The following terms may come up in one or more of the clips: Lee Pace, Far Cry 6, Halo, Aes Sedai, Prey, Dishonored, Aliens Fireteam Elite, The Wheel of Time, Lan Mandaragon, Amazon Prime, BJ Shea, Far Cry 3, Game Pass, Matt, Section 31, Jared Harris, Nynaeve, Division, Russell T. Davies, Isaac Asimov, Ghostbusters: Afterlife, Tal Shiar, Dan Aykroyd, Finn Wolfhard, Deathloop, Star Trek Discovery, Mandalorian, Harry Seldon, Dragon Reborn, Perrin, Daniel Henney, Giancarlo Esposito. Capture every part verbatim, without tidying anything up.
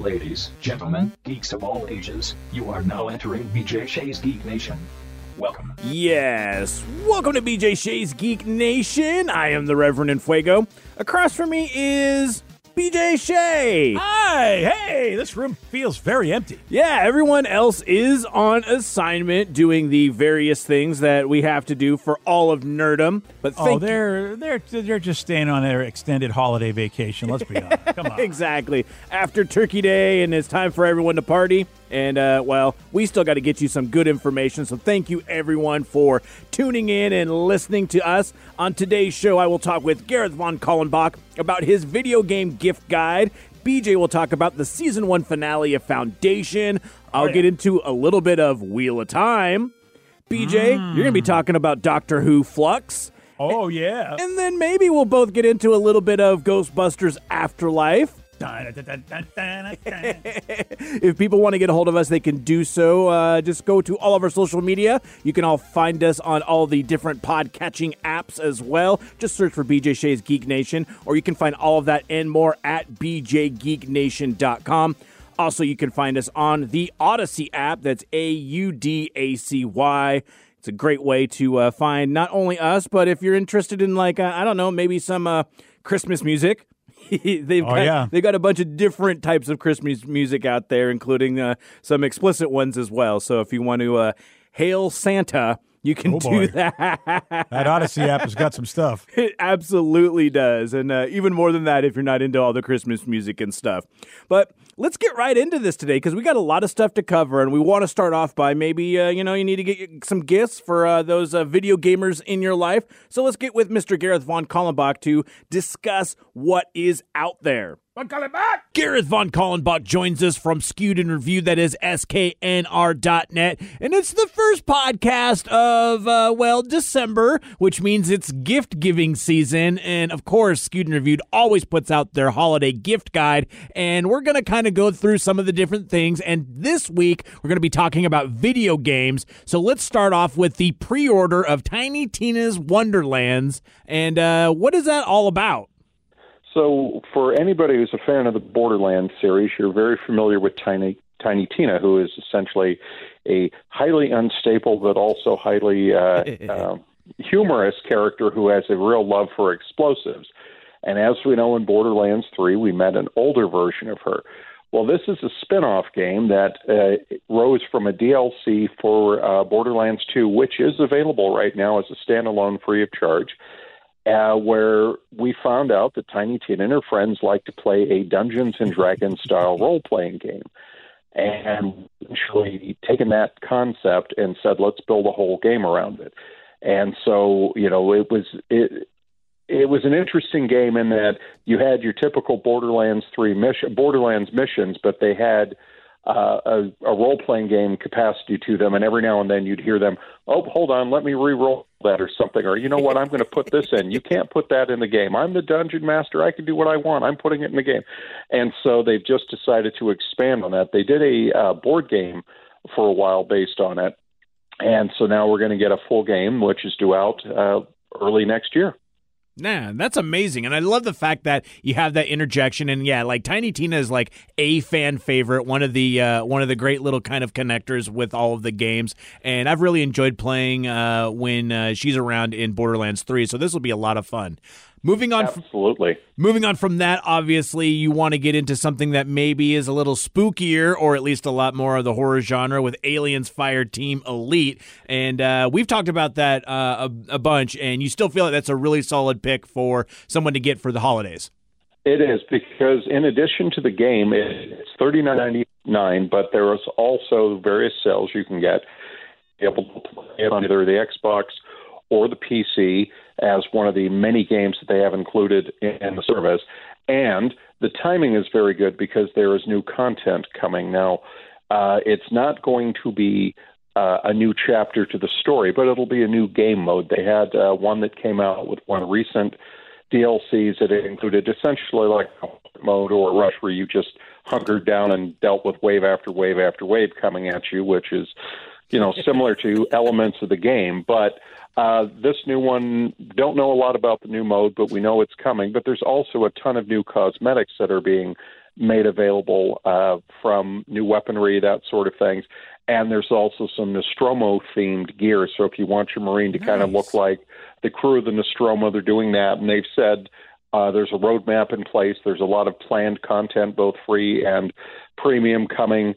Ladies, gentlemen, geeks of all ages, you are now entering B J Shea's Geek Nation. Welcome. Yes, welcome to B J Shea's Geek Nation. I am the Reverend Enfuego. Across from me is B J Shea. Hi, hey, this room feels very empty. Yeah, everyone else is on assignment doing the various things that we have to do for all of Nerdum. But oh, they're they're they're just staying on their extended holiday vacation. Let's be honest. Come on. Exactly. After Turkey Day, and it's time for everyone to party. And, uh, well, we still got to get you some good information, so thank you, everyone, for tuning in and listening to us. On today's show, I will talk with Gareth von Kallenbach about his video game gift guide. B J will talk about the Season one finale of Foundation. I'll oh, yeah. get into a little bit of Wheel of Time. B J, mm. you're going to be talking about Doctor Who: Flux. Oh, yeah. And then maybe we'll both get into a little bit of Ghostbusters: Afterlife. If people want to get a hold of us, they can do so. Uh, just go to all of our social media. You can all find us on all the different podcatching apps as well. Just search for B J Shea's Geek Nation, or you can find all of that and more at b j geek nation dot com. Also, you can find us on the Audacy app. That's A U D A C Y. It's a great way to uh, find not only us, but if you're interested in, like, uh, I don't know, maybe some uh, Christmas music. they've, oh, got, yeah. they've got a bunch of different types of Christmas music out there, including uh, some explicit ones as well. So if you want to uh, hail Santa, you can oh, do boy. that. That Audacy app has got some stuff. It absolutely does. And uh, even more than that if you're not into all the Christmas music and stuff. But let's get right into this today because we got a lot of stuff to cover, and we want to start off by maybe, uh, you know, you need to get some gifts for uh, those uh, video gamers in your life. So let's get with Mister Gareth von Kallenbach to discuss what is out there. Von Kallenbach! Gareth von Kallenbach joins us from Skewed and Reviewed, that is S K N R dot net, and it's the first podcast of, uh, well, December, which means it's gift-giving season, and of course, Skewed and Reviewed always puts out their holiday gift guide, and we're going to kind of go through some of the different things, and this week, we're going to be talking about video games, so let's start off with the pre-order of Tiny Tina's Wonderlands, and uh, what is that all about? So for anybody who's a fan of the Borderlands series, you're very familiar with Tiny Tiny Tina, who is essentially a highly unstable but also highly uh, uh, humorous character who has a real love for explosives. And as we know, in Borderlands three, we met an older version of her. Well, this is a spin-off game that uh, rose from a D L C for uh, Borderlands two, which is available right now as a standalone free of charge. Uh, where we found out that Tiny Tina and her friends like to play a Dungeons and Dragons style role-playing game. And actually taken that concept and said, let's build a whole game around it. And so, you know, it was it, it was an interesting game in that you had your typical Borderlands three mission, Borderlands missions, but they had Uh, a, a role-playing game capacity to them, and every now and then you'd hear them, oh, hold on, let me re-roll that or something, or you know what, I'm going to put this in. You can't put that in the game. I'm the dungeon master. I can do what I want. I'm putting it in the game. And so they've just decided to expand on that. They did a uh, board game for a while based on it, and so now we're going to get a full game, which is due out uh, early next year. Man, that's amazing, and I love the fact that you have that interjection, and yeah, like Tiny Tina is like a fan favorite, one of the uh, one of the great little kind of connectors with all of the games, and I've really enjoyed playing uh, when uh, she's around in Borderlands three, so this will be a lot of fun. Moving on, Absolutely. From, moving on from that, obviously, you want to get into something that maybe is a little spookier, or at least a lot more of the horror genre with Aliens Fireteam Elite. And uh, we've talked about that uh, a, a bunch, and you still feel like that's a really solid pick for someone to get for the holidays. It is, because in addition to the game, it's thirty-nine ninety-nine, but there is also various sales you can get. You're able to play it on either the Xbox or the P C as one of the many games that they have included in the service. And the timing is very good because there is new content coming. Now, uh, it's not going to be uh, a new chapter to the story, but it'll be a new game mode. They had uh, one that came out with one recent D L Cs that included essentially like a mode or a rush where you just hunkered down and dealt with wave after wave after wave coming at you, which is, you know, similar to elements of the game. But uh, this new one, don't know a lot about the new mode, but we know it's coming. But there's also a ton of new cosmetics that are being made available uh, from new weaponry, that sort of things. And there's also some Nostromo-themed gear. So if you want your Marine to nice. kind of look like the crew of the Nostromo, they're doing that. And they've said uh, there's a roadmap in place. There's a lot of planned content, both free and premium, coming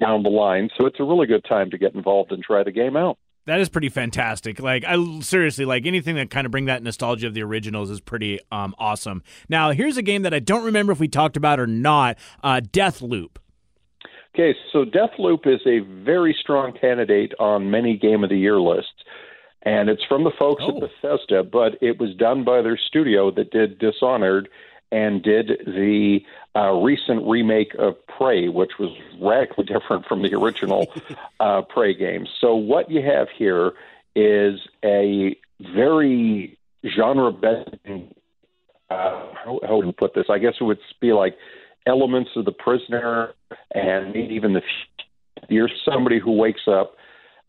down the line. So it's a really good time to get involved and try the game out. That is pretty fantastic. Like, I seriously, like anything that kind of bring that nostalgia of the originals is pretty um, awesome. Now, here's a game that I don't remember if we talked about or not, uh, Deathloop. Okay, so Deathloop is a very strong candidate on many Game of the Year lists, and it's from the folks oh. at Bethesda, but it was done by their studio that did Dishonored and did the uh, recent remake of Prey, which was radically different from the original uh, Prey game. So what you have here is a very genre-bending, uh, how, how would you put this? I guess it would be like elements of The Prisoner and maybe even the you're somebody who wakes up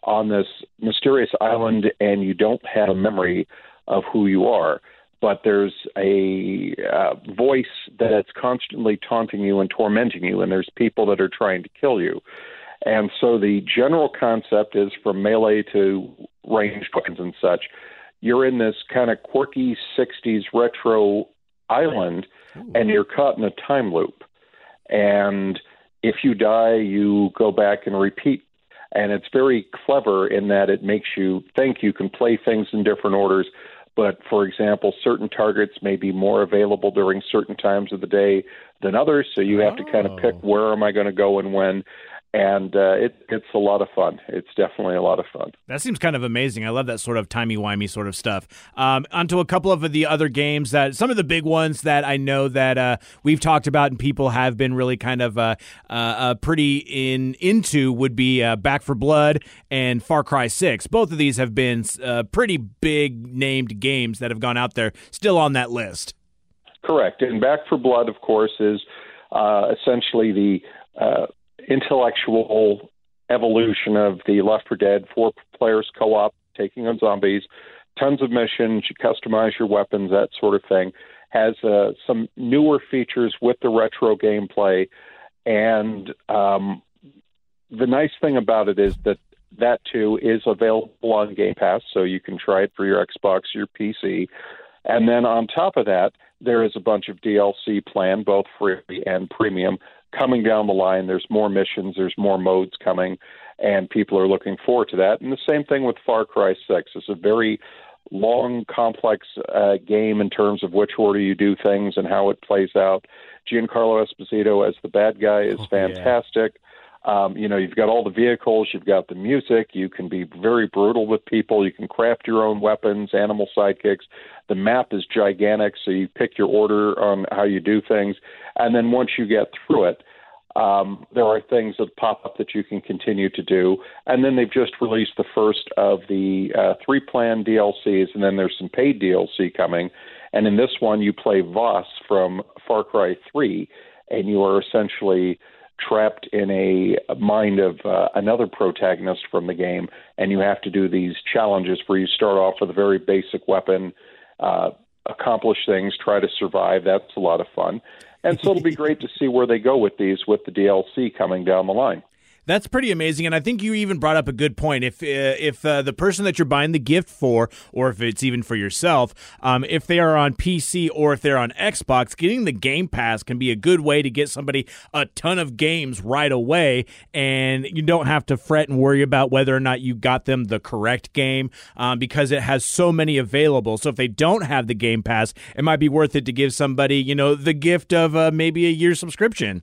on this mysterious island and you don't have a memory of who you are. But there's a uh, voice that's constantly taunting you and tormenting you, and there's people that are trying to kill you. And so the general concept is from melee to ranged weapons and such, you're in this kind of quirky sixties retro island, and you're caught in a time loop. And if you die, you go back and repeat. And it's very clever in that it makes you think you can play things in different orders. But, for example, certain targets may be more available during certain times of the day than others, so you have oh. to kind of pick where am I going to go and when. And uh, it, it's a lot of fun. It's definitely a lot of fun. That seems kind of amazing. I love that sort of timey-wimey sort of stuff. Um, onto a couple of the other games, that some of the big ones that I know that uh, we've talked about and people have been really kind of uh, uh, pretty in into would be uh, Back for Blood and Far Cry six. Both of these have been uh, pretty big-named games that have gone out there, still on that list. Correct. And Back for Blood, of course, is uh, essentially the... Uh, intellectual evolution of the Left four Dead, four players co-op, taking on zombies, tons of missions, you customize your weapons, that sort of thing, has uh, some newer features with the retro gameplay. And um, the nice thing about it is that that, too, is available on Game Pass, so you can try it for your Xbox, your P C. And then on top of that, there is a bunch of D L C planned, both free and premium, coming down the line. There's more missions, there's more modes coming, and people are looking forward to that. And the same thing with Far Cry six. It's a very long, complex uh, game in terms of which order you do things and how it plays out. Giancarlo Esposito as the bad guy is oh, fantastic. Yeah. Um, you know, you've got all the vehicles, you've got the music, you can be very brutal with people, you can craft your own weapons, animal sidekicks. The map is gigantic, so you pick your order on how you do things. And then once you get through it, um, there are things that pop up that you can continue to do. And then they've just released the first of the uh, three planned D L Cs, and then there's some paid D L C coming. And in this one, you play Voss from Far Cry three, and you are essentially trapped in a mind of uh, another protagonist from the game, and you have to do these challenges where you start off with a very basic weapon, uh, accomplish things, try to survive. That's a lot of fun. And so it'll be great to see where they go with these with the D L C coming down the line. That's pretty amazing, and I think you even brought up a good point. If uh, if uh, the person that you're buying the gift for, or if it's even for yourself, um, if they are on P C or if they're on Xbox, getting the Game Pass can be a good way to get somebody a ton of games right away, and you don't have to fret and worry about whether or not you got them the correct game um, because it has so many available. So if they don't have the Game Pass, it might be worth it to give somebody, you know, the gift of uh, maybe a year subscription.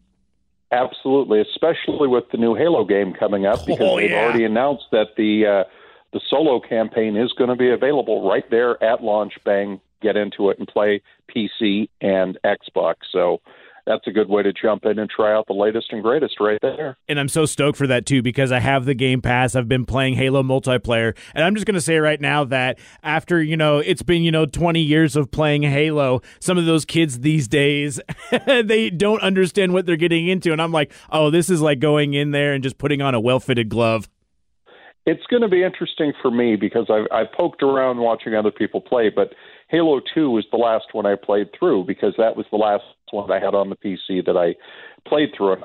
Absolutely, especially with the new Halo game coming up, because oh, yeah. they've already announced that the uh, the solo campaign is going to be available right there at launch. Bang, get into it and play P C and Xbox. So that's a good way to jump in and try out the latest and greatest right there. And I'm so stoked for that, too, because I have the Game Pass. I've been playing Halo multiplayer. And I'm just going to say right now that after, you know, it's been, you know, twenty years of playing Halo, some of those kids these days, they don't understand what they're getting into. And I'm like, oh, this is like going in there and just putting on a well-fitted glove. It's going to be interesting for me because I've, I've poked around watching other people play, but Halo two was the last one I played through because that was the last one I had on the P C that I played through.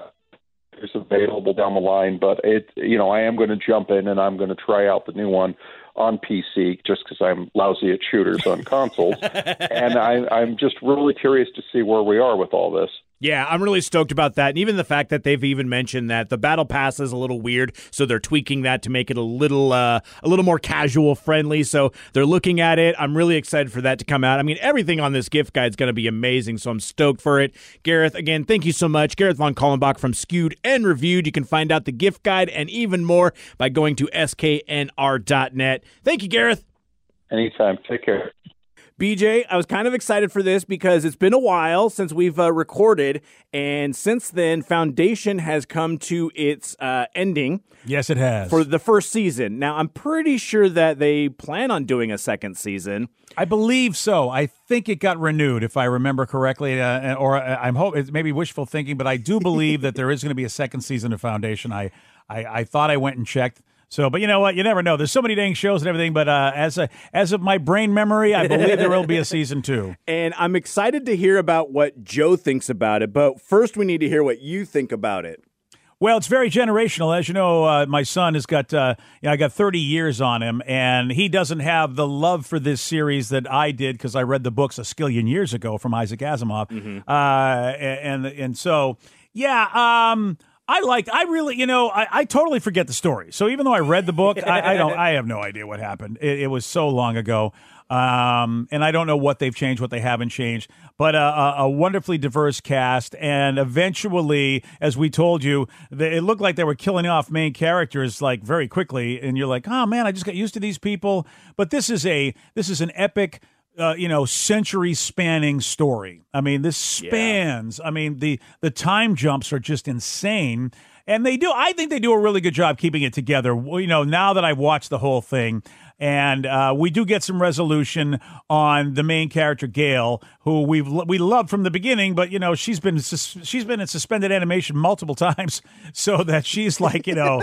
It's available down the line, but it, you know, I am going to jump in and I'm going to try out the new one on P C just because I'm lousy at shooters on consoles. And I, I'm just really curious to see where we are with all this. Yeah, I'm really stoked about that. And even the fact that they've even mentioned that the battle pass is a little weird, so they're tweaking that to make it a little uh, a little more casual friendly. So they're looking at it. I'm really excited for that to come out. I mean, everything on this gift guide is going to be amazing, so I'm stoked for it. Gareth, again, thank you so much. Gareth von Kallenbach from Skewed and Reviewed. You can find out the gift guide and even more by going to S K N R dot net. Thank you, Gareth. Anytime. Take care. B J, I was kind of excited for this because it's been a while since we've uh, recorded, and since then, Foundation has come to its uh, ending. Yes, it has. For the first season. Now, I'm pretty sure that they plan on doing a second season. I believe so. I think it got renewed, if I remember correctly, uh, or I'm hope it's maybe wishful thinking, but I do believe that there is going to be a second season of Foundation. I, I, I thought I went and checked. So, but you know what? You never know. There's so many dang shows and everything, but uh, as a, as of my brain memory, I believe there will be a season two. And I'm excited to hear about what Joe thinks about it, but first we need to hear what you think about it. Well, it's very generational. As you know, uh, my son has got, uh, you know, I got thirty years on him, and he doesn't have the love for this series that I did because I read the books a skillion years ago from Isaac Asimov. Mm-hmm. Uh, and, and so, yeah, um... I liked, I really, you know, I, I totally forget the story. So even though I read the book, I, I don't, I have no idea what happened. It, it was so long ago. Um, and I don't know what they've changed, what they haven't changed, but uh, a wonderfully diverse cast. And eventually, as we told you, they, it looked like they were killing off main characters like very quickly. And you're like, oh man, I just got used to these people. But this is a, this is an epic Uh, you know, century-spanning story. I mean, this spans. Yeah. I mean, the the time jumps are just insane, and they do. I think they do a really good job keeping it together. You know, now that I've watched the whole thing, and uh, we do get some resolution on the main character Gale, who we've we loved from the beginning, but you know, she's been she's been in suspended animation multiple times, so that she's like, you know,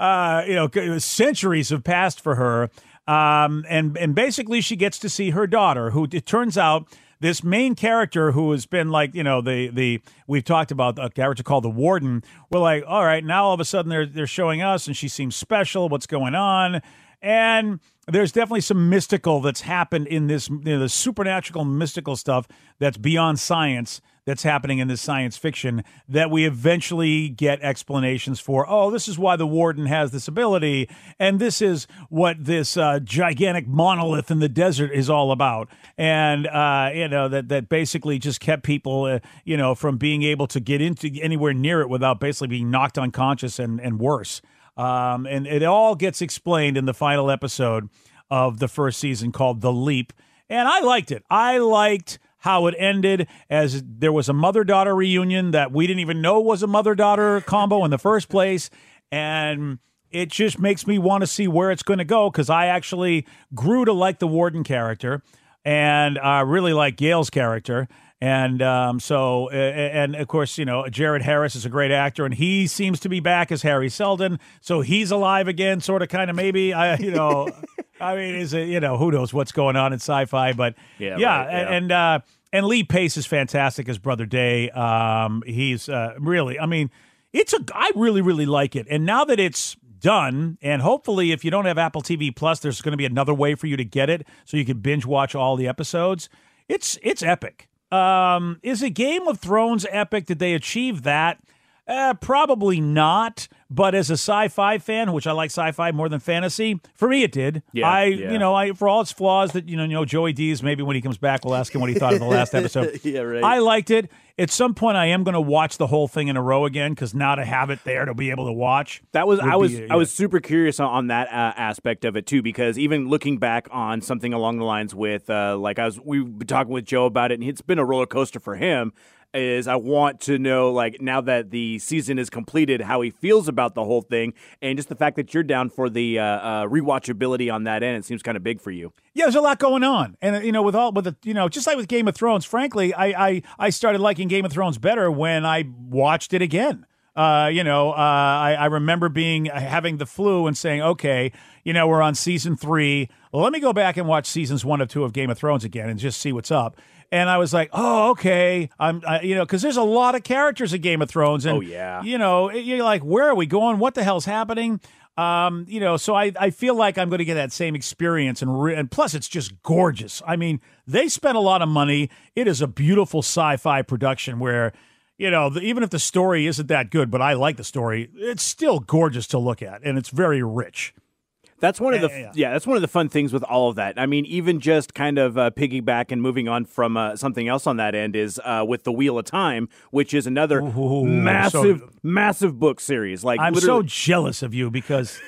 uh, you know, centuries have passed for her. Um, and, and basically she gets to see her daughter, who it turns out this main character who has been like, you know, the, the, we've talked about a character called the Warden. We're like, all right, now all of a sudden they're, they're showing us and she seems special. What's going on? And there's definitely some mystical that's happened in this, you know, the supernatural mystical stuff that's beyond science that's happening in this science fiction that we eventually get explanations for. Oh, this is why the Warden has this ability, and this is what this uh, gigantic monolith in the desert is all about. And, uh, you know, that that basically just kept people, uh, you know, from being able to get into anywhere near it without basically being knocked unconscious and, and worse. Um, and it all gets explained in the final episode of the first season called The Leap. And I liked it. I liked how it ended, as there was a mother-daughter reunion that we didn't even know was a mother-daughter combo in the first place. And it just makes me want to see where it's going to go, because I actually grew to like the Warden character, and I really like Gale's character. And um, so, and of course, you know, Jared Harris is a great actor, and he seems to be back as Harry Seldon. So he's alive again, sort of, kind of, maybe. I, you know, I mean, is it, you know, who knows what's going on in sci-fi? But yeah, yeah, right, yeah. and uh, and Lee Pace is fantastic as Brother Day. Um, he's uh, really, I mean, it's a, I really, really like it. And now that it's done, and hopefully, if you don't have Apple T V Plus, there's going to be another way for you to get it, so you can binge watch all the episodes. It's it's epic. Um, is a Game of Thrones epic? Did they achieve that? Uh, probably not. But as a sci-fi fan, which I like sci-fi more than fantasy, for me it did. Yeah, I, yeah. you know, I for all its flaws that you know, you know, Joey D's, maybe when he comes back, we'll ask him what he thought of the last episode. Yeah, right. I liked it. At some point, I am going to watch the whole thing in a row again, because now to have it there to be able to watch. That was I was a, yeah. I was super curious on that uh, aspect of it too, because even looking back on something along the lines with uh, like I was we've been talking with Joe about it, and it's been a roller coaster for him. Is I want to know, like, now that the season is completed, how he feels about the whole thing, and just the fact that you're down for the uh, uh, rewatchability on that end. It seems kind of big for you. Yeah, there's a lot going on, and you know, with all with the you know, just like with Game of Thrones. Frankly, I I, I started liking Game of Thrones better when I watched it again. Uh, you know, uh, I, I remember being having the flu and saying, okay, you know, we're on season three. Well, let me go back and watch seasons one of two of Game of Thrones again and just see what's up. And I was like, oh, okay. I'm, I, you know, because there's a lot of characters in Game of Thrones. And, oh, yeah. You know, you're like, where are we going? What the hell's happening? Um, you know, so I, I feel like I'm going to get that same experience. And, re and plus, it's just gorgeous. I mean, they spent a lot of money. It is a beautiful sci-fi production where, you know, the, even if the story isn't that good, but I like the story, it's still gorgeous to look at. And it's very rich. That's one of the yeah, yeah. yeah. That's one of the fun things with all of that. I mean, even just kind of uh, piggyback and moving on from uh, something else on that end is uh, with The Wheel of Time, which is another Ooh, massive, so, massive book series. Like I'm so jealous of you because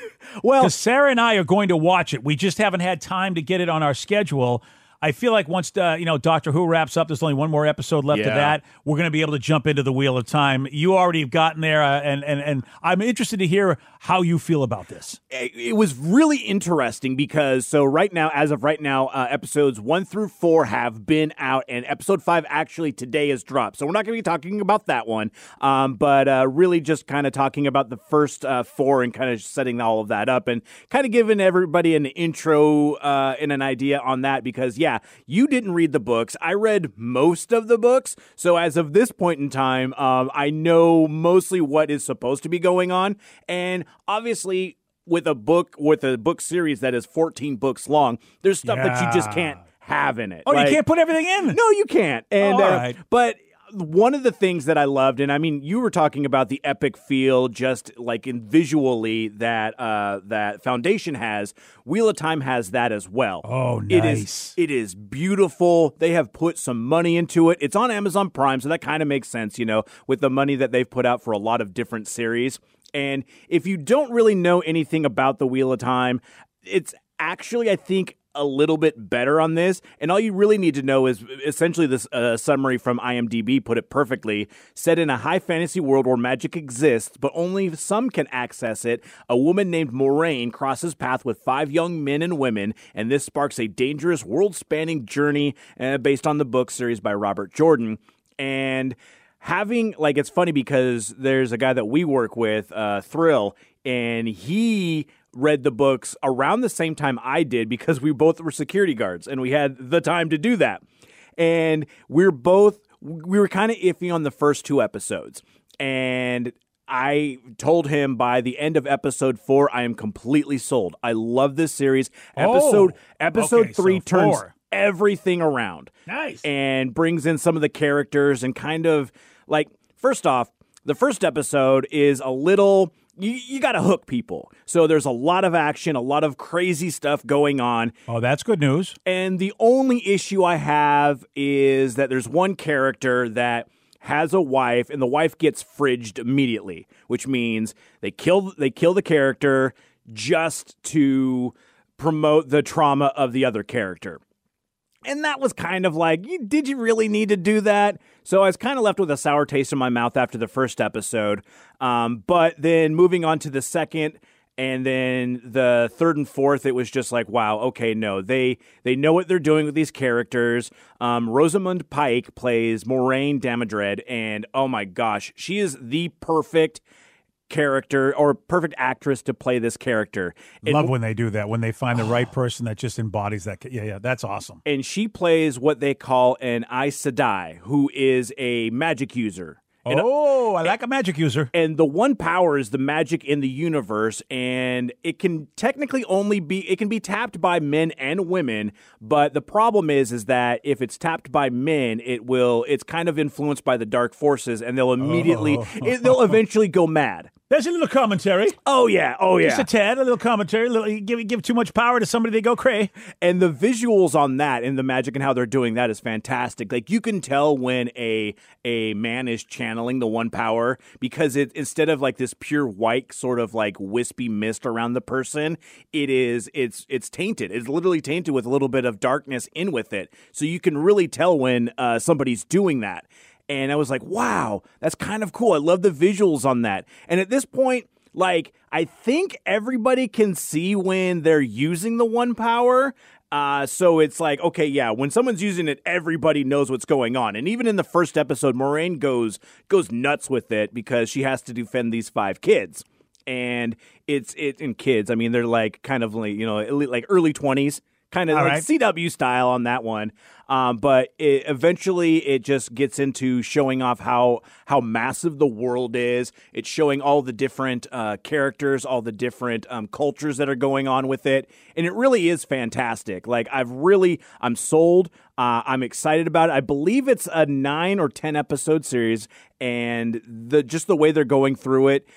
well, Sarah and I are going to watch it. We just haven't had time to get it on our schedule. I feel like once uh, you know Doctor Who wraps up, there's only one more episode left yeah. of that. We're going to be able to jump into The Wheel of Time. You already have gotten there, uh, and and and I'm interested to hear how you feel about this. It was really interesting because so right now, as of right now, uh, episodes one through four have been out, and episode five actually today is dropped. So we're not going to be talking about that one, um, but uh, really just kind of talking about the first uh, four and kind of setting all of that up and kind of giving everybody an intro uh, and an idea on that because yeah. Yeah, you didn't read the books. I read most of the books. So as of this point in time, um, I know mostly what is supposed to be going on. And obviously, with a book, with a book series that is fourteen books long, there's stuff yeah. that you just can't have in it. Oh, like, you can't put everything in? No, you can't. And oh, all uh, right. But one of the things that I loved, and I mean, you were talking about the epic feel, just like in visually that uh, that Foundation has. Wheel of Time has that as well. Oh, nice! It is, it is beautiful. They have put some money into it. It's on Amazon Prime, so that kind of makes sense, you know, with the money that they've put out for a lot of different series. And if you don't really know anything about the Wheel of Time, it's actually, I think, a little bit better on this, and all you really need to know is essentially this uh, summary from I M D B put it perfectly. Set in a high fantasy world where magic exists, but only some can access it, a woman named Moraine crosses path with five young men and women, and this sparks a dangerous world-spanning journey uh, based on the book series by Robert Jordan. And having, like, it's funny because there's a guy that we work with, uh, Trill, and he read the books around the same time I did because we both were security guards and we had the time to do that. And we're both, we were kind of iffy on the first two episodes. And I told him by the end of episode four, I am completely sold. I love this series. Oh, episode episode okay, three so turns four. everything around. Nice. And brings in some of the characters and kind of like, first off, the first episode is a little... You, you got to hook people. So there's a lot of action, a lot of crazy stuff going on. Oh, that's good news. And the only issue I have is that there's one character that has a wife, and the wife gets fridged immediately, which means they kill they kill the character just to promote the trauma of the other character. And that was kind of like, did you really need to do that? So I was kind of left with a sour taste in my mouth after the first episode. Um, but then moving on to the second and then the third and fourth, it was just like, wow, okay, no. They they know what they're doing with these characters. Um, Rosamund Pike plays Moraine Damodred, and oh my gosh, she is the perfect character or perfect actress to play this character. And love when they do that, when they find the right person that just embodies that. Yeah, yeah, that's awesome. And she plays what they call an Aes Sedai, who is a magic user. And, oh, I like and, a magic user. And the one power is the magic in the universe, and it can technically only be, it can be tapped by men and women, but the problem is, is that if it's tapped by men, it will, it's kind of influenced by the dark forces, and they'll immediately, oh. it, they'll eventually go mad. There's a little commentary. Oh, yeah. Oh, yeah. Just a tad, a little commentary. A little, give, give too much power to somebody, they go cray. And the visuals on that and the magic and how they're doing that is fantastic. Like, you can tell when a a man is channeling the one power because it instead of, like, this pure white sort of, like, wispy mist around the person, it is, it's it's tainted. It's literally tainted with a little bit of darkness in with it. So you can really tell when uh, somebody's doing that. And I was like, wow, that's kind of cool. I love the visuals on that. And at this point, like, I think everybody can see when they're using the one power. Uh, so it's like, okay, yeah, when someone's using it, everybody knows what's going on. And even in the first episode, Moraine goes goes nuts with it because she has to defend these five kids. And it's it and kids, I mean, they're like kind of like, you know, like early twenties. kind of like right. C W style on that one. Um, but it, eventually it just gets into showing off how how massive the world is. It's showing all the different uh, characters, all the different um, cultures that are going on with it. And it really is fantastic. Like, I've really, I'm sold. Uh, I'm excited about it. I believe it's a nine or ten episode series. And the just the way they're going through it,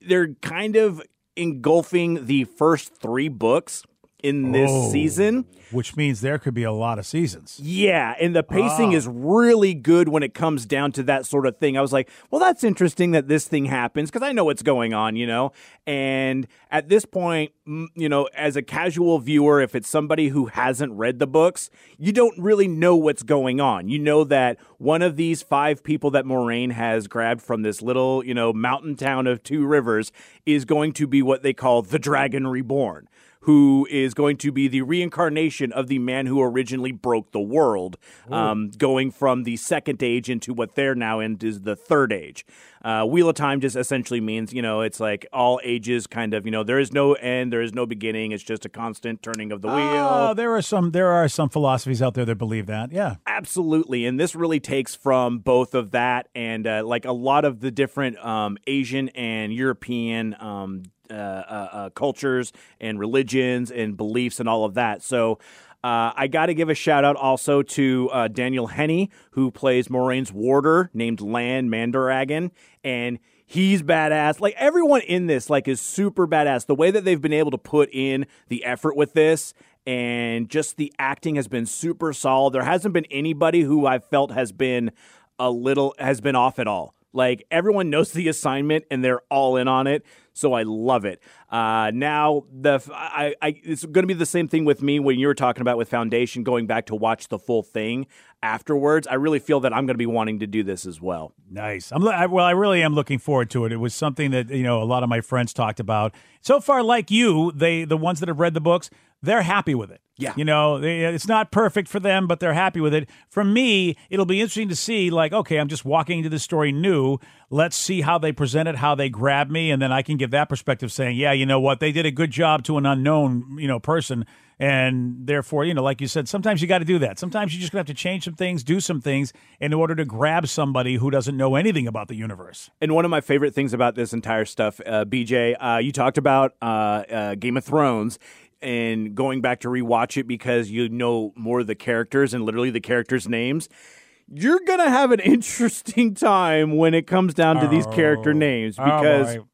they're kind of engulfing the first three books in this oh, season. Which means there could be a lot of seasons. Yeah, and the pacing ah. is really good when it comes down to that sort of thing. I was like, well, that's interesting that this thing happens, because I know what's going on, you know? And at this point, you know, as a casual viewer, if it's somebody who hasn't read the books, you don't really know what's going on. You know that one of these five people that Moraine has grabbed from this little, you know, mountain town of Two Rivers is going to be what they call the Dragon Reborn, who is going to be the reincarnation of the man who originally broke the world, um, going from the second age into what they're now in is the third age. Uh, Wheel of Time just essentially means, you know, it's like all ages kind of, you know, there is no end, there is no beginning. It's just a constant turning of the wheel. Oh, there are some, there are some philosophies out there that believe that. Yeah, absolutely. And this really takes from both of that and uh, like a lot of the different um, Asian and European um Uh, uh, uh, cultures and religions and beliefs and all of that. So uh, I got to give a shout out also to uh, Daniel Henney, who plays Moraine's warder named Lan Mandaragon, and he's badass. Like, everyone in this like is super badass. The way that they've been able to put in the effort with this and just the acting has been super solid. There hasn't been anybody who I felt has been a little has been off at all. Like, everyone knows the assignment and they're all in on it. So I love it. Uh, now, the I, I, it's going to be the same thing with me when you were talking about with Foundation, going back to watch the full thing afterwards. I really feel that I'm going to be wanting to do this as well. Nice. I'm I, well, I really am looking forward to it. It was something that, you know, a lot of my friends talked about. So far, like you, they the ones that have read the books, they're happy with it. Yeah. You know, they, it's not perfect for them, but they're happy with it. For me, it'll be interesting to see, like, okay, I'm just walking into this story new. Let's see how they present it, how they grab me, and then I can give that perspective saying, yeah, you know what, they did a good job to an unknown, you know, person. And therefore, you know, like you said, sometimes you got to do that. Sometimes you're just going to have to change some things, do some things in order to grab somebody who doesn't know anything about the universe. And one of my favorite things about this entire stuff, uh, B J, uh, you talked about uh, uh, Game of Thrones. And going back to rewatch it because you know more of the characters and literally the characters' names, you're going to have an interesting time when it comes down to oh. these character names because oh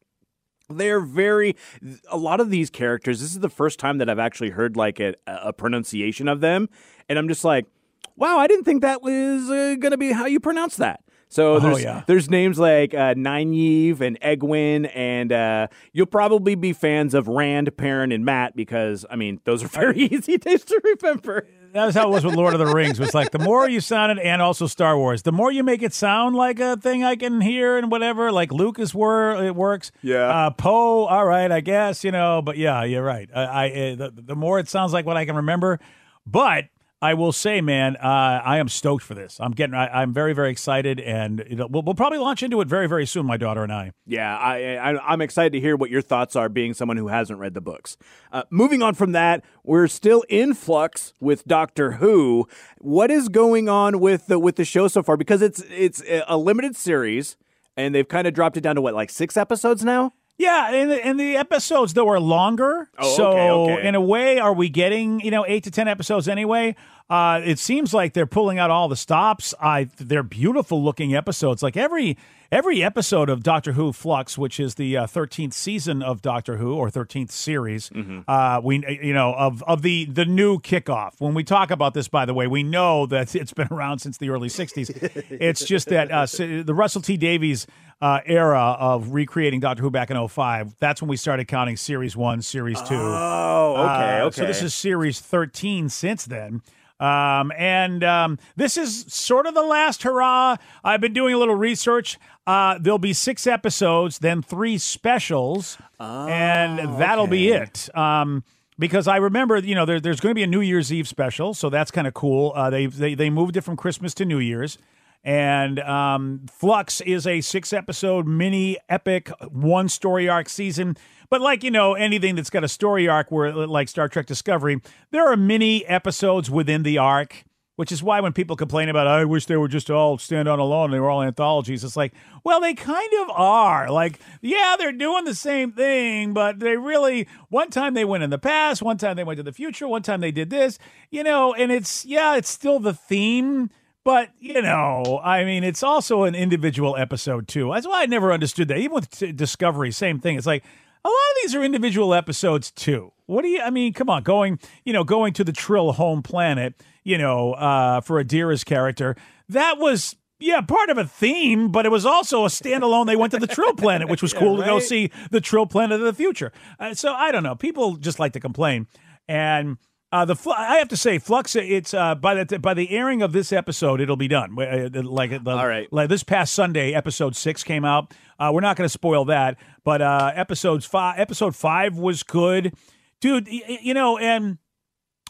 they're very – a lot of these characters, this is the first time that I've actually heard like a, a pronunciation of them. And I'm just like, wow, I didn't think that was uh, going to be how you pronounce that. So there's, oh, yeah. there's names like uh, Nynaeve and Egwene, and uh, you'll probably be fans of Rand, Perrin, and Matt because, I mean, those are very easy names to remember. That was how it was with Lord of the Rings. It was like the more you sounded, and also Star Wars, the more you make it sound like a thing I can hear and whatever, like Lucas were, it works. Yeah. Uh, Poe, all right, I guess, you know, but yeah, you're right. I, I uh, the, the more it sounds like what I can remember, but... I will say, man, uh, I am stoked for this. I'm getting, I, I'm very, very excited, and it'll, we'll, we'll probably launch into it very, very soon, my daughter and I. Yeah, I, I, I'm excited to hear what your thoughts are, being someone who hasn't read the books. Uh, moving on from that, we're still in flux with Doctor Who. What is going on with the, with the show so far? Because it's it's a limited series, and they've kind of dropped it down to what, like six episodes now? Yeah, and the, and the episodes, though, are longer. Oh, so okay, okay. in a way, are we getting, you know, eight to ten episodes anyway? Uh, it seems like they're pulling out all the stops. I They're beautiful-looking episodes. Like every every episode of Doctor Who Flux, which is the uh, thirteenth season of Doctor Who, or thirteenth series, mm-hmm. uh, we you know, of, of the, the new kickoff. When we talk about this, by the way, we know that it's been around since the early sixties. It's just that uh, the Russell T. Davies Uh, era of recreating Doctor Who back in oh five. That's when we started counting series one, series two. Oh, okay, uh, okay. So this is series thirteen since then. Um, and um, this is sort of the last hurrah. I've been doing a little research. Uh, there'll be six episodes, then three specials, oh, and that'll okay. be it. Um, because I remember, you know, there, there's going to be a New Year's Eve special, so that's kind of cool. Uh, they, they, they moved it from Christmas to New Year's. And um, Flux is a six-episode mini epic one-story arc season. But like, you know, anything that's got a story arc, where like Star Trek Discovery, there are mini episodes within the arc, which is why when people complain about, I wish they were just all stand-on alone, they were all anthologies, it's like, well, they kind of are. Like, yeah, they're doing the same thing, but they really, one time they went in the past, one time they went to the future, one time they did this, you know, and it's, yeah, it's still the theme. But, you know, I mean, it's also an individual episode, too. That's why I never understood that. Even with t- Discovery, same thing. It's like, a lot of these are individual episodes, too. What do you, I mean, come on, going, you know, going to the Trill home planet, you know, uh, for Adira's character, that was, yeah, part of a theme, but it was also a standalone. They went to the Trill planet, which was cool, yeah, right? To go see the Trill planet of the future. Uh, so, I don't know. People just like to complain. And... Uh, the I have to say, Flux. It's uh, by the by the airing of this episode, it'll be done. Like the, all right. Like this past Sunday, episode six came out. Uh, we're not going to spoil that, but uh, episodes five, episode five was good, dude. Y- you know, and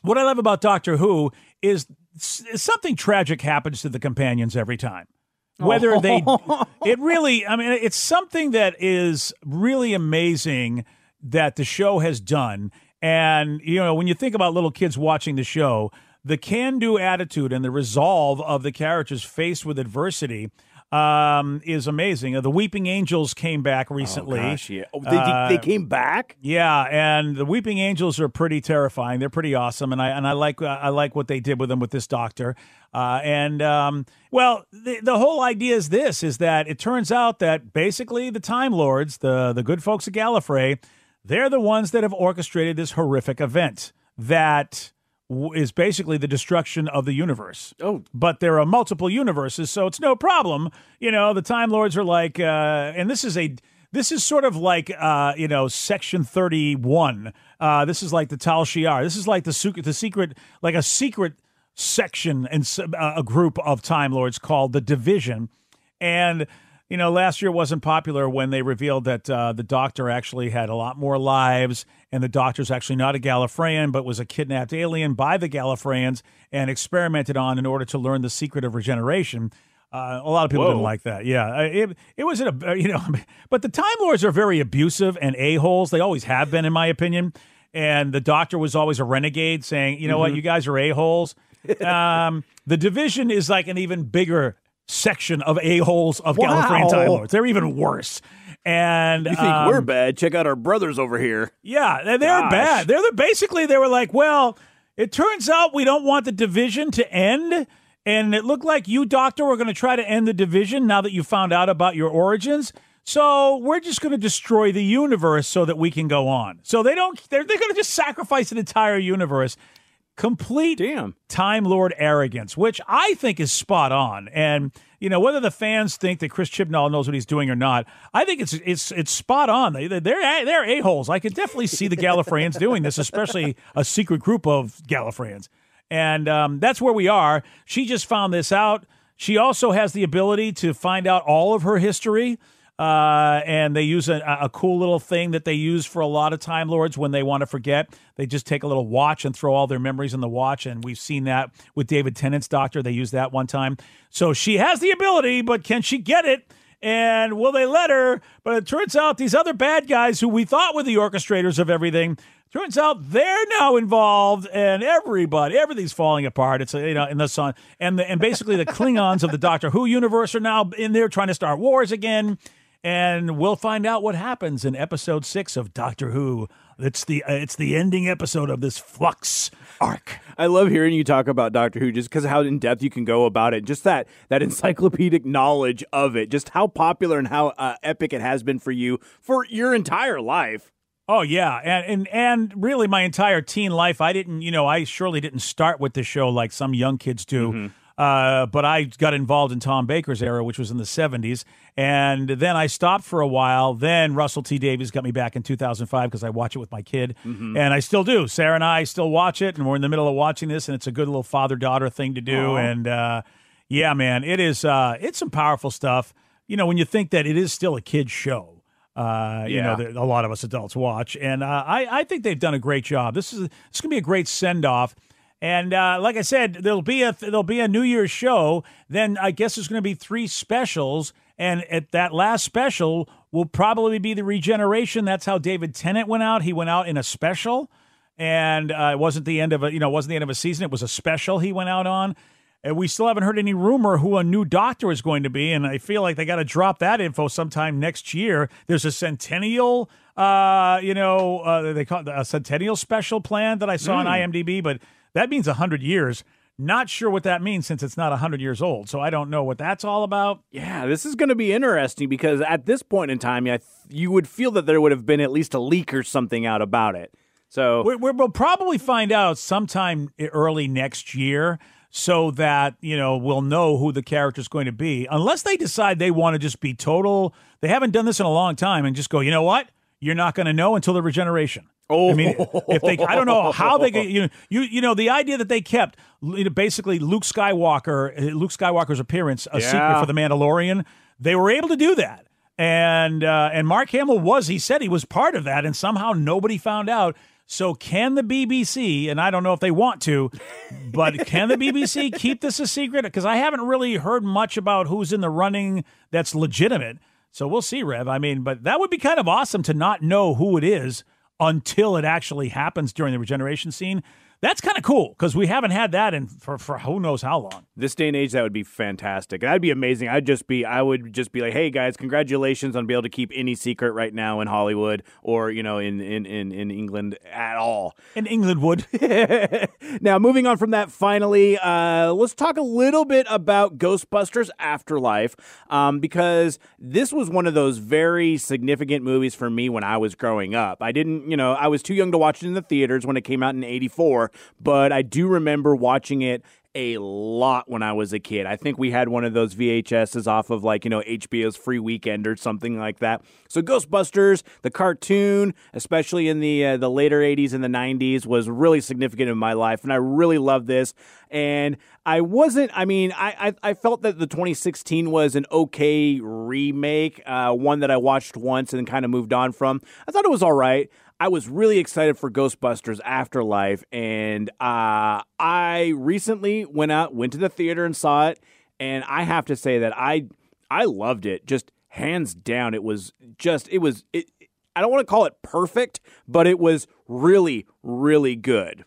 what I love about Doctor Who is something tragic happens to the companions every time. Whether they, it really, I mean, it's something that is really amazing that the show has done. And, you know, when you think about little kids watching the show, the can-do attitude and the resolve of the characters faced with adversity um, is amazing. The Weeping Angels came back recently. Oh, gosh, yeah. Oh, they, uh, they came back? Yeah, and the Weeping Angels are pretty terrifying. They're pretty awesome, and I and I like I like what they did with them with this doctor. Uh, and, um, well, the, the whole idea is this, is that it turns out that basically the Time Lords, the, the good folks at Gallifrey, they're the ones that have orchestrated this horrific event that w- is basically the destruction of the universe. Oh, but there are multiple universes, so it's no problem. You know, the Time Lords are like, uh, and this is a this is sort of like uh, you know, Section thirty-one. Uh, this is like the Tal Shiar. This is like the secret, the secret, like a secret section and uh, a group of Time Lords called the Division, and. You know, last year wasn't popular when they revealed that uh, the Doctor actually had a lot more lives, and the Doctor's actually not a Gallifreyan, but was a kidnapped alien by the Gallifreyans and experimented on in order to learn the secret of regeneration. Uh, a lot of people Whoa. didn't like that. Yeah, it it was an, you know, but the Time Lords are very abusive and a-holes. They always have been, in my opinion. And the Doctor was always a renegade, saying, "You know mm-hmm. what, you guys are a-holes." um, the Division is like an even bigger section of a-holes of wow. Gallifreyan Time Lords. They're even worse. And you think um, we're bad? Check out our brothers over here. Yeah, they're Gosh. bad. They're the, basically they were like, well, it turns out we don't want the Division to end, and it looked like you, Doctor, were going to try to end the Division now that you found out about your origins. So we're just going to destroy the universe so that we can go on. So they don't. They're, they're going to just sacrifice an entire universe. Complete Damn. Time Lord arrogance, which I think is spot on. And, you know, whether the fans think that Chris Chibnall knows what he's doing or not, I think it's it's it's spot on. They, they're, they're a-holes. I could definitely see the Gallifreyans doing this, especially a secret group of Gallifreyans. And um, that's where we are. She just found this out. She also has the ability to find out all of her history. Uh, and they use a, a cool little thing that they use for a lot of Time Lords when they want to forget. They just take a little watch and throw all their memories in the watch, and we've seen that with David Tennant's Doctor. They used that one time. So she has the ability, but can she get it? And will they let her? But it turns out these other bad guys who we thought were the orchestrators of everything, turns out they're now involved, and everybody, everything's falling apart. It's, you know, in the sun, and the, and basically the Klingons of the Doctor Who universe are now in there trying to start wars again. And we'll find out what happens in episode six of Doctor Who. It's the uh, it's the ending episode of this Flux arc. I love hearing you talk about Doctor Who just because of how in depth you can go about it. Just that that encyclopedic knowledge of it. Just how popular and how uh, epic it has been for you for your entire life. Oh yeah, and, and and really my entire teen life. I didn't, you know, I surely didn't start with the show like some young kids do. Mm-hmm. Uh, but I got involved in Tom Baker's era, which was in the seventies, and then I stopped for a while. Then Russell T. Davies got me back in two thousand five because I watch it with my kid, mm-hmm. and I still do. Sarah and I still watch it, and we're in the middle of watching this, and it's a good little father-daughter thing to do. Oh. And uh, yeah, man, it is. Uh, it's some powerful stuff. You know, when you think that it is still a kid's show. Uh, you yeah. know, that a lot of us adults watch, and uh, I, I think they've done a great job. This is it's going to be a great send-off. And uh, like I said, there'll be a there'll be a New Year's show. Then I guess there's going to be three specials, and at that last special will probably be the regeneration. That's how David Tennant went out. He went out in a special, and uh, it wasn't the end of a you know it wasn't the end of a season. It was a special he went out on. And we still haven't heard any rumor who a new doctor is going to be, and I feel like they got to drop that info sometime next year. There's a centennial, uh, you know, uh, they call it a centennial special plan that I saw mm. on IMDb, but that means one hundred years. Not sure what that means since it's not one hundred years old, so I don't know what that's all about. Yeah, this is going to be interesting because at this point in time, I th- you would feel that there would have been at least a leak or something out about it. So we're, we're, we'll probably find out sometime early next year. So that, you know, we'll know who the character's going to be. Unless they decide they want to just be total. They haven't done this in a long time and just go, you know what? You're not going to know until the regeneration. Oh, I mean, if they, I don't know how they, you know, you, you know, the idea that they kept, you know, basically Luke Skywalker, Luke Skywalker's appearance, a yeah. secret for the Mandalorian. They were able to do that. And, uh, and Mark Hamill was, he said he was part of that. And somehow nobody found out. So can the B B C, and I don't know if they want to, but can the B B C keep this a secret? Because I haven't really heard much about who's in the running that's legitimate. So we'll see, Rev. I mean, but that would be kind of awesome to not know who it is until it actually happens during the regeneration scene. That's kind of cool because we haven't had that in for, for who knows how long. This day and age, that would be fantastic. That'd be amazing. I'd just be, I would just be like, hey guys, congratulations on being able to keep any secret right now in Hollywood or you know in in, in, in England at all. In England would. Now moving on from that, finally, uh, let's talk a little bit about Ghostbusters Afterlife um, because this was one of those very significant movies for me when I was growing up. I didn't, you know, I was too young to watch it in the theaters when it came out in eighty-four. But I do remember watching it a lot when I was a kid. I think we had one of those V H Ses off of like, you know, H B O's free weekend or something like that. So Ghostbusters, the cartoon, especially in the uh, the later eighties and the nineties, was really significant in my life. And I really loved this. And I wasn't, I mean, I I, I felt that the twenty sixteen was an okay remake, uh, one that I watched once and kind of moved on from. I thought it was all right. I was really excited for Ghostbusters Afterlife, and uh, I recently went out, went to the theater and saw it, and I have to say that I I loved it, just hands down. It was just, it was, it, I don't want to call it perfect, but it was really, really good.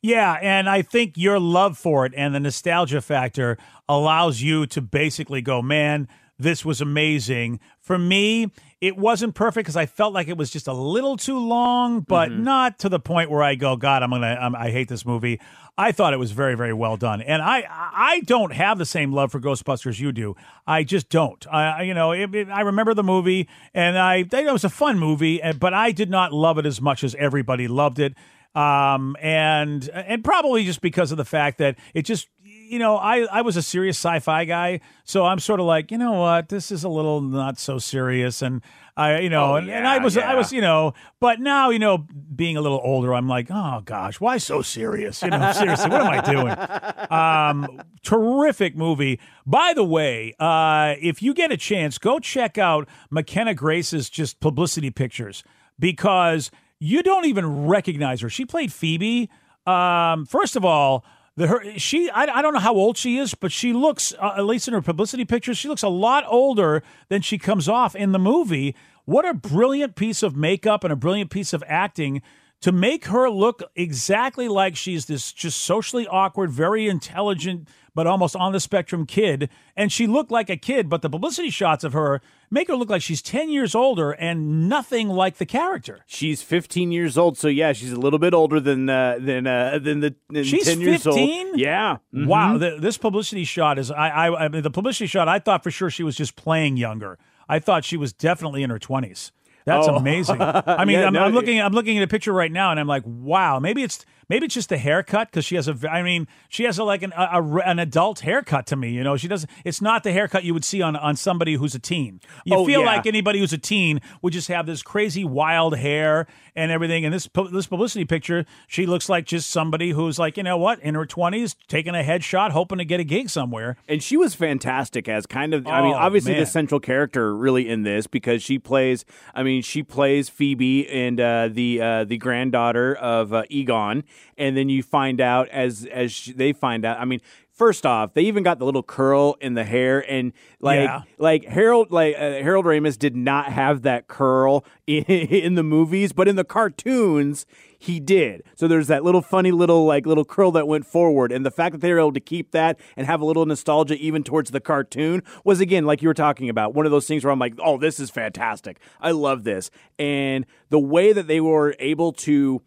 Yeah, and I think your love for it and the nostalgia factor allows you to basically go, man, this was amazing. For me, it wasn't perfect because I felt like it was just a little too long, but mm-hmm. not to the point where I go, God, I'm gonna, I'm, I hate this movie. I thought it was very, very well done, and I, I don't have the same love for Ghostbusters you do. I just don't. I, you know, it, it, I remember the movie, and I, I know it was a fun movie, but I did not love it as much as everybody loved it, um, and and probably just because of the fact that it just. You know, I, I was a serious sci-fi guy, so I'm sort of like, you know what, this is a little not so serious, and I, you know, oh, and, yeah, and I was, yeah. I was, you know, but now, you know, being a little older, I'm like, oh gosh, why so serious? You know, seriously, what am I doing? Um, terrific movie, by the way. Uh, if you get a chance, go check out McKenna Grace's just publicity pictures because you don't even recognize her. She played Phoebe. Um, first of all. The, her, she, I, I don't know how old she is, but she looks, uh, at least in her publicity pictures, she looks a lot older than she comes off in the movie. What a brilliant piece of makeup and a brilliant piece of acting to make her look exactly like she's this just socially awkward, very intelligent, but almost on the spectrum kid. And she looked like a kid, but the publicity shots of her make her look like she's ten years older and nothing like the character. She's fifteen years old, so yeah, she's a little bit older than uh, than uh, than the than she's ten years fifteen? Old. Yeah. Mm-hmm. Wow, the, this publicity shot is I, I I the publicity shot I thought for sure she was just playing younger. I thought she was definitely in her twenties. That's oh. amazing. I mean, yeah, I'm, no, I'm looking I'm looking at a picture right now and I'm like, "Wow, maybe it's Maybe it's just the haircut because she has a. I mean, she has a, like an a, a, an adult haircut to me. You know, she doesn't. It's not the haircut you would see on, on somebody who's a teen. You oh, feel yeah. like anybody who's a teen would just have this crazy wild hair and everything. And this this publicity picture, she looks like just somebody who's like, you know what, in her twenties, taking a headshot, hoping to get a gig somewhere. And she was fantastic as kind of. Oh, I mean, obviously man. the central character really in this because she plays. I mean, she plays Phoebe and uh, the uh, the granddaughter of uh, Egon. and then you find out as as they find out. I mean, first off, they even got the little curl in the hair, and like yeah. like Harold like uh, Harold Ramis did not have that curl in, in the movies, but in the cartoons he did. So there's that little funny little like little curl that went forward, and the fact that they were able to keep that and have a little nostalgia even towards the cartoon was, again, like you were talking about, one of those things where I'm like, oh, this is fantastic. I love this. And the way that they were able to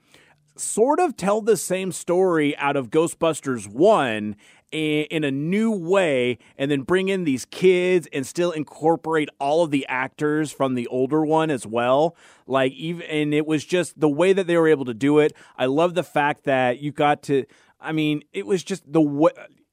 sort of tell the same story out of Ghostbusters one in a new way, and then bring in these kids and still incorporate all of the actors from the older one as well. Like, even, and it was just the way that they were able to do it. I love the fact that you got to, I mean, it was just the way,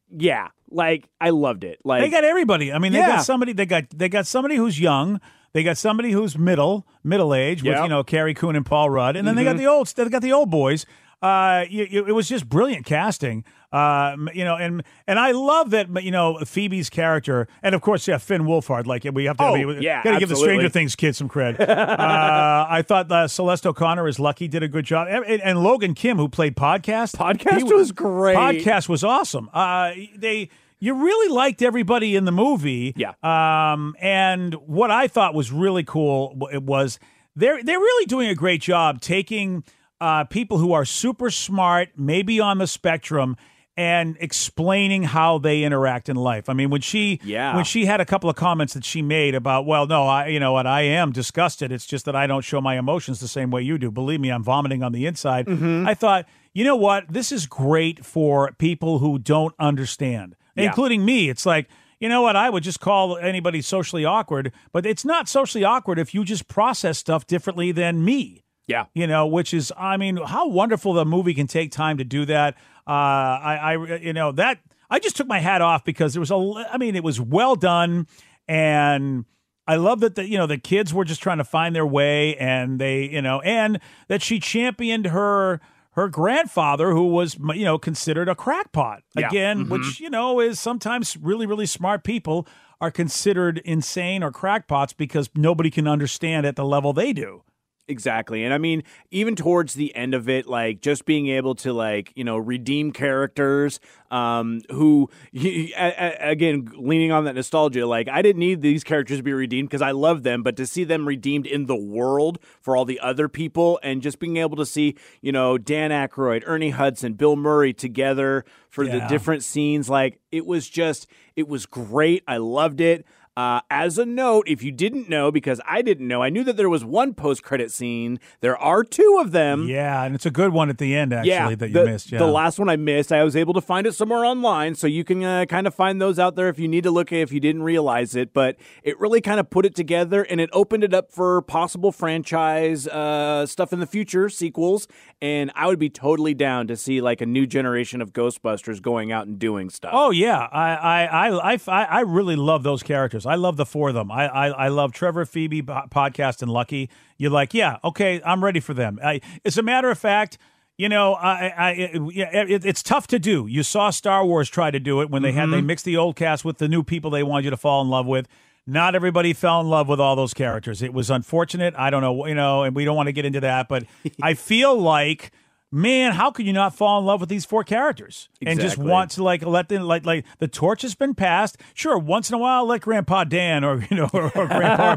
yeah, like, I loved it. Like, they got everybody. I mean, they yeah. got somebody, they got, they got somebody who's young. They got somebody who's middle, middle age with, yep. you know, Carrie Coon and Paul Rudd. And then mm-hmm. they got the old, they got the old boys. Uh, you, you, it was just brilliant casting, uh, you know, and and I love that, you know, Phoebe's character, and of course, yeah, Finn Wolfhard. Like, we have to, oh, we, yeah, gotta absolutely. give the Stranger Things kid some cred. uh, I thought uh, Celeste O'Connor as Lucky did a good job, and, and Logan Kim, who played Podcast, Podcast he, was great. Podcast was awesome. Uh, they. You really liked everybody in the movie. Yeah. Um, and what I thought was really cool was they're, they're really doing a great job taking uh, people who are super smart, maybe on the spectrum, and explaining how they interact in life. I mean, when she yeah. when she had a couple of comments that she made about, well, no, I you know what, I am disgusted. It's just that I don't show my emotions the same way you do. Believe me, I'm vomiting on the inside. Mm-hmm. I thought, you know what, this is great for people who don't understand. Yeah. Including me. It's like, you know what, I would just call anybody socially awkward, but it's not socially awkward if you just process stuff differently than me. Yeah. You know, which is, I mean, how wonderful the movie can take time to do that. Uh, I, I, you know, that, I just took my hat off because there was a, I mean, it was well done, and I love that, the, you know, the kids were just trying to find their way, and they, you know, and that she championed her, her grandfather, who was, you know, considered a crackpot, yeah. again, mm-hmm. which, you know, is sometimes really, really smart people are considered insane or crackpots because nobody can understand at the level they do. Exactly. And I mean, even towards the end of it, like just being able to, like, you know, redeem characters um, who, he, a, a, again, leaning on that nostalgia, like I didn't need these characters to be redeemed because I love them, but to see them redeemed in the world for all the other people, and just being able to see, you know, Dan Aykroyd, Ernie Hudson, Bill Murray together for yeah. the different scenes. Like, it was just, it was great. I loved it. Uh, as a note, if you didn't know, because I didn't know, I knew that there was one post-credit scene. There are two of them. Yeah, and it's a good one at the end, actually, yeah, that you the, missed. Yeah. The last one I missed, I was able to find it somewhere online, so you can uh, kind of find those out there if you need to look at it, if you didn't realize it, but it really kind of put it together, and it opened it up for possible franchise uh, stuff in the future, sequels, and I would be totally down to see like a new generation of Ghostbusters going out and doing stuff. Oh, yeah. I, I, I, I, I really love those characters. I love the four of them. I, I I love Trevor, Phoebe, Podcast, and Lucky. You're like, yeah, okay, I'm ready for them. I, as a matter of fact, you know, I, I it, it, it's tough to do. You saw Star Wars try to do it when they mm-hmm. had they mixed the old cast with the new people they wanted you to fall in love with. Not everybody fell in love with all those characters. It was unfortunate. I don't know, you know, and we don't want to get into that, but I feel like, man, how could you not fall in love with these four characters exactly. and just want to like let them like like the torch has been passed? Sure, once in a while, let Grandpa Dan or you know or, or Grandpa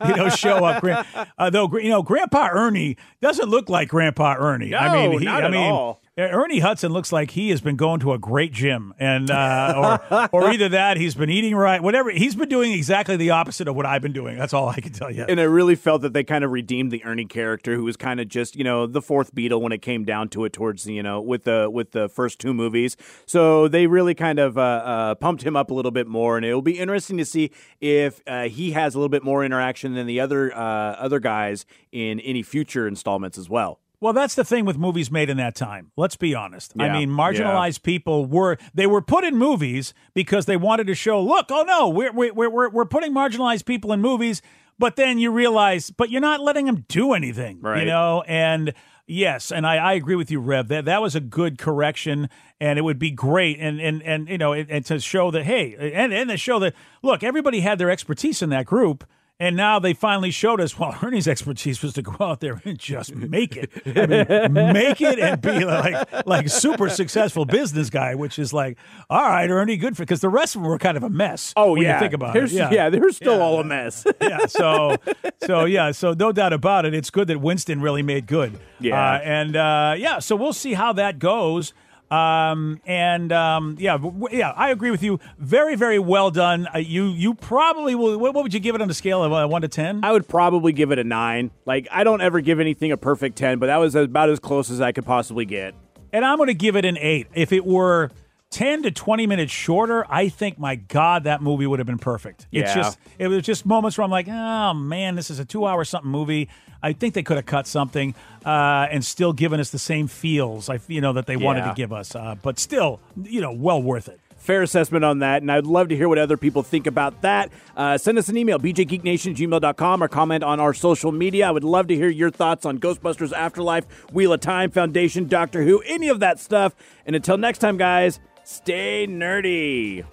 Bill you know show up. Grand, uh, though you know Grandpa Ernie doesn't look like Grandpa Ernie. No, I mean, he, not I at mean, all. Ernie Hudson looks like he has been going to a great gym, and uh, or or either that, he's been eating right, whatever. He's been doing exactly the opposite of what I've been doing. That's all I can tell you. And I really felt that they kind of redeemed the Ernie character, who was kind of just, you know, the fourth Beatle when it came down to it towards the, you know, with the with the first two movies. So they really kind of uh, uh, pumped him up a little bit more, and it'll be interesting to see if uh, he has a little bit more interaction than the other uh, other guys in any future installments as well. Well, that's the thing with movies made in that time. Let's be honest. Yeah, I mean, marginalized yeah. people were they were put in movies because they wanted to show, look, oh no, we're we're we're we're putting marginalized people in movies, but then you realize, but you're not letting them do anything, right. you know? And yes, and I, I agree with you, Rev. That that was a good correction, and it would be great, and and and you know, and, and to show that hey, and and to show that look, everybody had their expertise in that group. And now they finally showed us, well, Ernie's expertise was to go out there and just make it. I mean, make it and be like like super successful business guy, which is like, all right, Ernie, good for, because the rest of them were kind of a mess. Oh, when yeah. you think about There's, it. Yeah. yeah, they're still yeah. all a mess. yeah, so, so, yeah, so no doubt about it, it's good that Winston really made good. Yeah. Uh, and, uh, yeah, so we'll see how that goes. Um, and, um, yeah, yeah, I agree with you. Very, very well done. Uh, you, you probably will. What, what would you give it on the scale of uh, one to ten? I would probably give it a nine. Like, I don't ever give anything a perfect ten, but that was about as close as I could possibly get. And I'm going to give it an eight. If it were ten to twenty minutes shorter, I think, my God, that movie would have been perfect. Yeah. It's just, it was just moments where I'm like, oh man, this is a two hour something movie. I think they could have cut something uh, and still given us the same feels, I, you know, that they yeah. wanted to give us. Uh, but still, you know, well worth it. Fair assessment on that, and I'd love to hear what other people think about that. Uh, send us an email, b j geek nation at gmail dot com, or comment on our social media. I would love to hear your thoughts on Ghostbusters Afterlife, Wheel of Time, Foundation, Doctor Who, any of that stuff. And until next time, guys, stay nerdy.